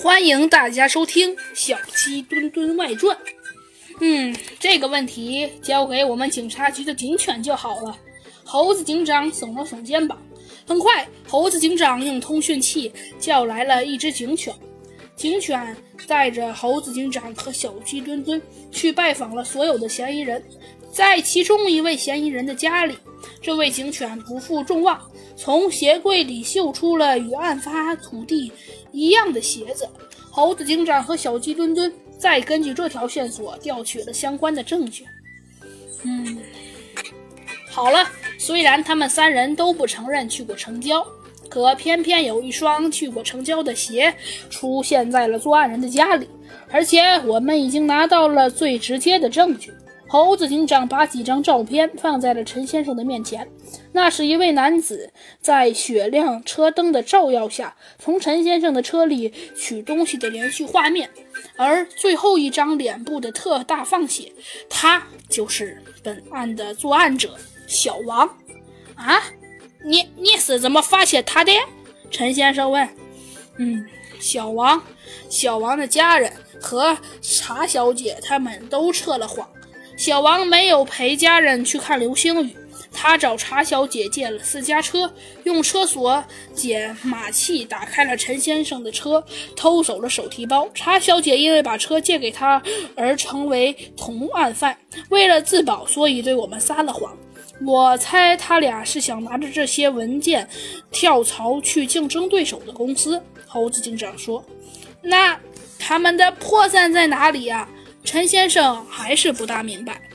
欢迎大家收听小鸡墩墩外传。这个问题交给我们警察局的警犬就好了。猴子警长耸了耸肩膀。很快，猴子警长用通讯器叫来了一只警犬。警犬带着猴子警长和小鸡墩墩去拜访了所有的嫌疑人。在其中一位嫌疑人的家里，这位警犬不负众望，从鞋柜里嗅出了与案发土地一样的鞋子。猴子警长和小鸡墩墩再根据这条线索调取了相关的证据。好了，虽然他们三人都不承认去过城郊，可偏偏有一双去过城郊的鞋出现在了作案人的家里，而且我们已经拿到了最直接的证据。猴子警长把几张照片放在了陈先生的面前，那是一位男子在雪亮车灯的照耀下从陈先生的车里取东西的连续画面，而最后一张脸部的特大放血，他就是本案的作案者小王。你是怎么发现他的？陈先生问。小王的家人和查小姐他们都撤了谎。小王没有陪家人去看流星雨，他找查小姐借了私家车，用车锁解码器打开了陈先生的车，偷走了手提包。查小姐因为把车借给他而成为同案犯，为了自保，所以对我们撒了谎。我猜他俩是想拿着这些文件跳槽去竞争对手的公司。猴子警长说。那他们的破绽在哪里啊？陈先生还是不大明白。